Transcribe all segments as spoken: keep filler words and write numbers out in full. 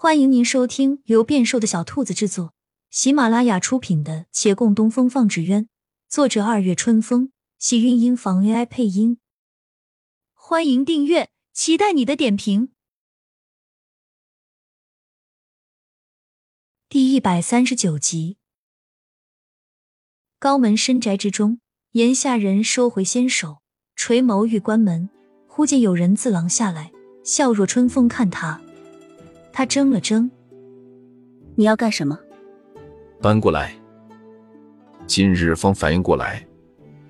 欢迎您收听由变瘦的小兔子制作，喜马拉雅出品的《且共东风放纸鸢》，作者二月春风，喜韵音房 A I 配音。欢迎订阅，期待你的点评。第一百三十九集。高门深宅之中，檐下人收回纤手，垂眸欲关门，忽见有人自廊下来，笑若春风看他。他怔了怔，你要干什么？搬过来。今日方反应过来，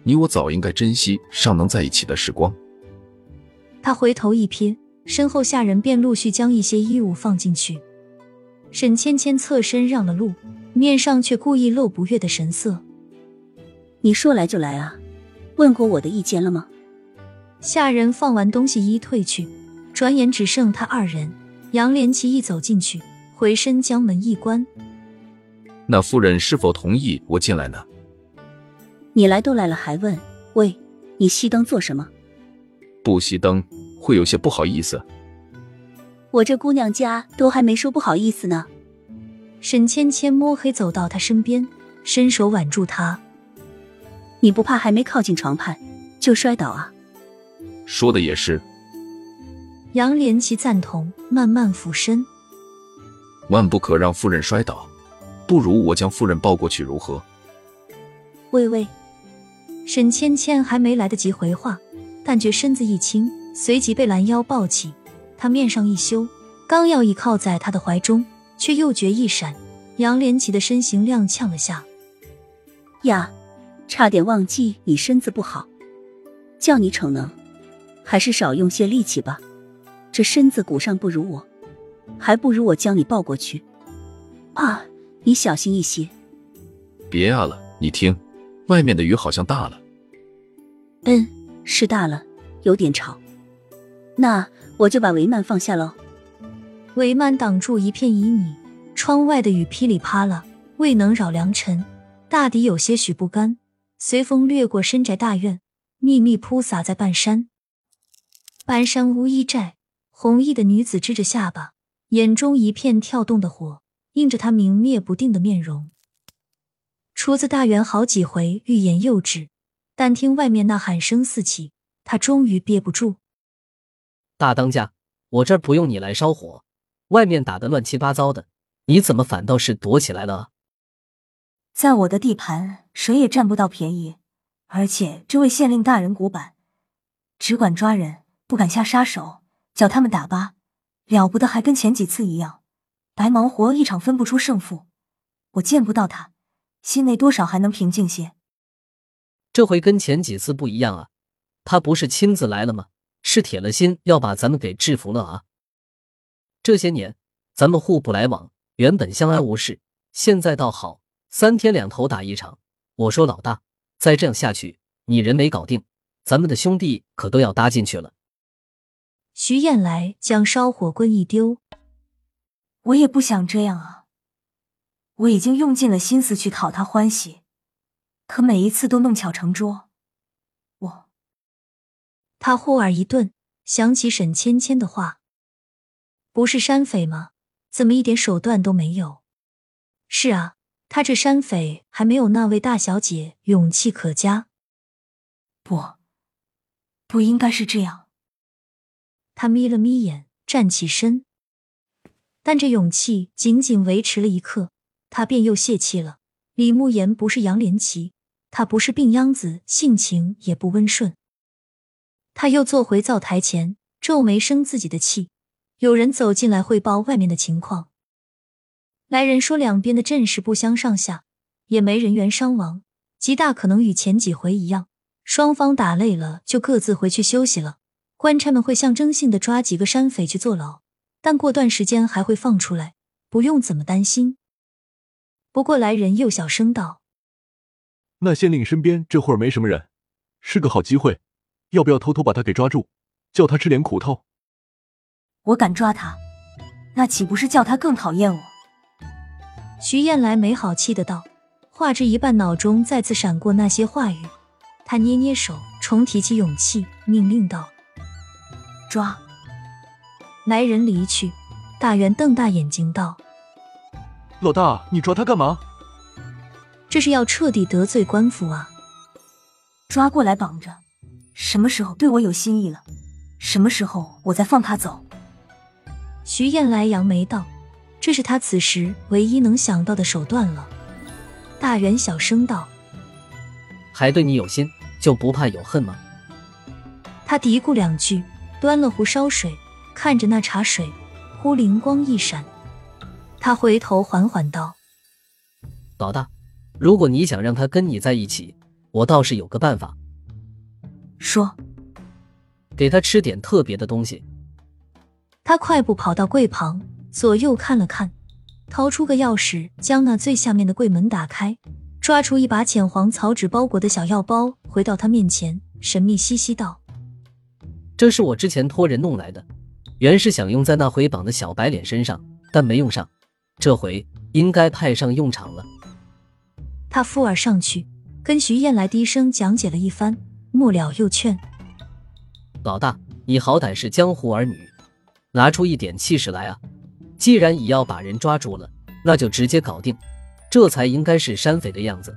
你我早应该珍惜尚能在一起的时光。他回头一瞥，身后下人便陆续将一些衣物放进去。沈芊芊侧身让了路，面上却故意露不悦的神色。你说来就来啊，问过我的意见了吗？下人放完东西一一退去，转眼只剩他二人。杨连奇一走进去，回身将门一关。那夫人是否同意我进来呢？你来都来了还问？喂，你熄灯做什么？不熄灯会有些不好意思。我这姑娘家都还没说不好意思呢。沈芊芊摸黑走到她身边，伸手挽住她。你不怕还没靠近床畔就摔倒啊？说的也是。杨连奇赞同，慢慢俯身。万不可让夫人摔倒，不如我将夫人抱过去如何？喂喂。沈芊芊还没来得及回话，但觉身子一轻，随即被拦腰抱起。她面上一羞，刚要倚靠在他的怀中，却又觉一闪，杨连奇的身形踉跄了下。呀，差点忘记你身子不好，叫你逞能，还是少用些力气吧。这身子骨上不如我，还不如我将你抱过去。啊，你小心一些。别啊了，你听，外面的雨好像大了。嗯，是大了，有点吵。那我就把帷幔放下喽。帷幔挡住一片旖旎，窗外的雨噼里啪啦，未能扰良辰，大抵有些许不甘，随风掠过深宅大院，密密铺洒在半山。半山乌衣寨。红衣的女子支着下巴，眼中一片跳动的火，映着她明灭不定的面容。出自大园好几回欲言又止，但听外面呐喊声四起，她终于憋不住。大当家，我这儿不用你来烧火，外面打得乱七八糟的，你怎么反倒是躲起来了啊？在我的地盘，谁也占不到便宜，而且这位县令大人古板，只管抓人，不敢下杀手。叫他们打吧，了不得还跟前几次一样，白忙活一场分不出胜负。我见不到他，心内多少还能平静些。这回跟前几次不一样啊，他不是亲自来了吗？是铁了心要把咱们给制服了啊。这些年咱们互不来往，原本相安无事，现在倒好，三天两头打一场。我说老大，再这样下去，你人没搞定，咱们的兄弟可都要搭进去了。徐燕来将烧火棍一丢，我也不想这样啊，我已经用尽了心思去讨他欢喜，可每一次都弄巧成拙。我，他忽而一顿，想起沈芊芊的话，不是山匪吗？怎么一点手段都没有？是啊，他这山匪还没有那位大小姐勇气可嘉。不，不应该是这样。他眯了眯眼，站起身，但这勇气仅仅维持了一刻，他便又泄气了。李慕言不是杨连奇，他不是病秧子，性情也不温顺。他又坐回灶台前，皱眉生自己的气。有人走进来汇报外面的情况，来人说两边的阵势不相上下，也没人员伤亡，极大可能与前几回一样，双方打累了就各自回去休息了。官差们会象征性的抓几个山匪去坐牢，但过段时间还会放出来，不用怎么担心。不过来人又小声道，那县令身边这会儿没什么人，是个好机会，要不要偷偷把他给抓住，叫他吃点苦头？我敢抓他，那岂不是叫他更讨厌我？徐燕来没好气的道，话至一半脑中再次闪过那些话语，他捏捏手，重提起勇气，命令道，抓。来人离去，大元瞪大眼睛道：“老大，你抓他干嘛？这是要彻底得罪官府啊！抓过来绑着，什么时候对我有心意了，什么时候我再放他走。”徐燕来扬眉道：“这是他此时唯一能想到的手段了。”大元小声道：“还对你有心，就不怕有恨吗？”他嘀咕两句，端了壶烧水，看着那茶水，忽灵光一闪，他回头缓缓道：“老大，如果你想让他跟你在一起，我倒是有个办法。”“说。”“给他吃点特别的东西。”他快步跑到柜旁，左右看了看，掏出个钥匙，将那最下面的柜门打开，抓出一把浅黄草纸包裹的小药包，回到他面前，神秘兮兮道：“这是我之前托人弄来的，原是想用在那回绑的小白脸身上，但没用上，这回应该派上用场了。”他附耳上去，跟徐燕来低声讲解了一番，末了又劝：“老大，你好歹是江湖儿女，拿出一点气势来啊！既然已要把人抓住了，那就直接搞定，这才应该是山匪的样子。”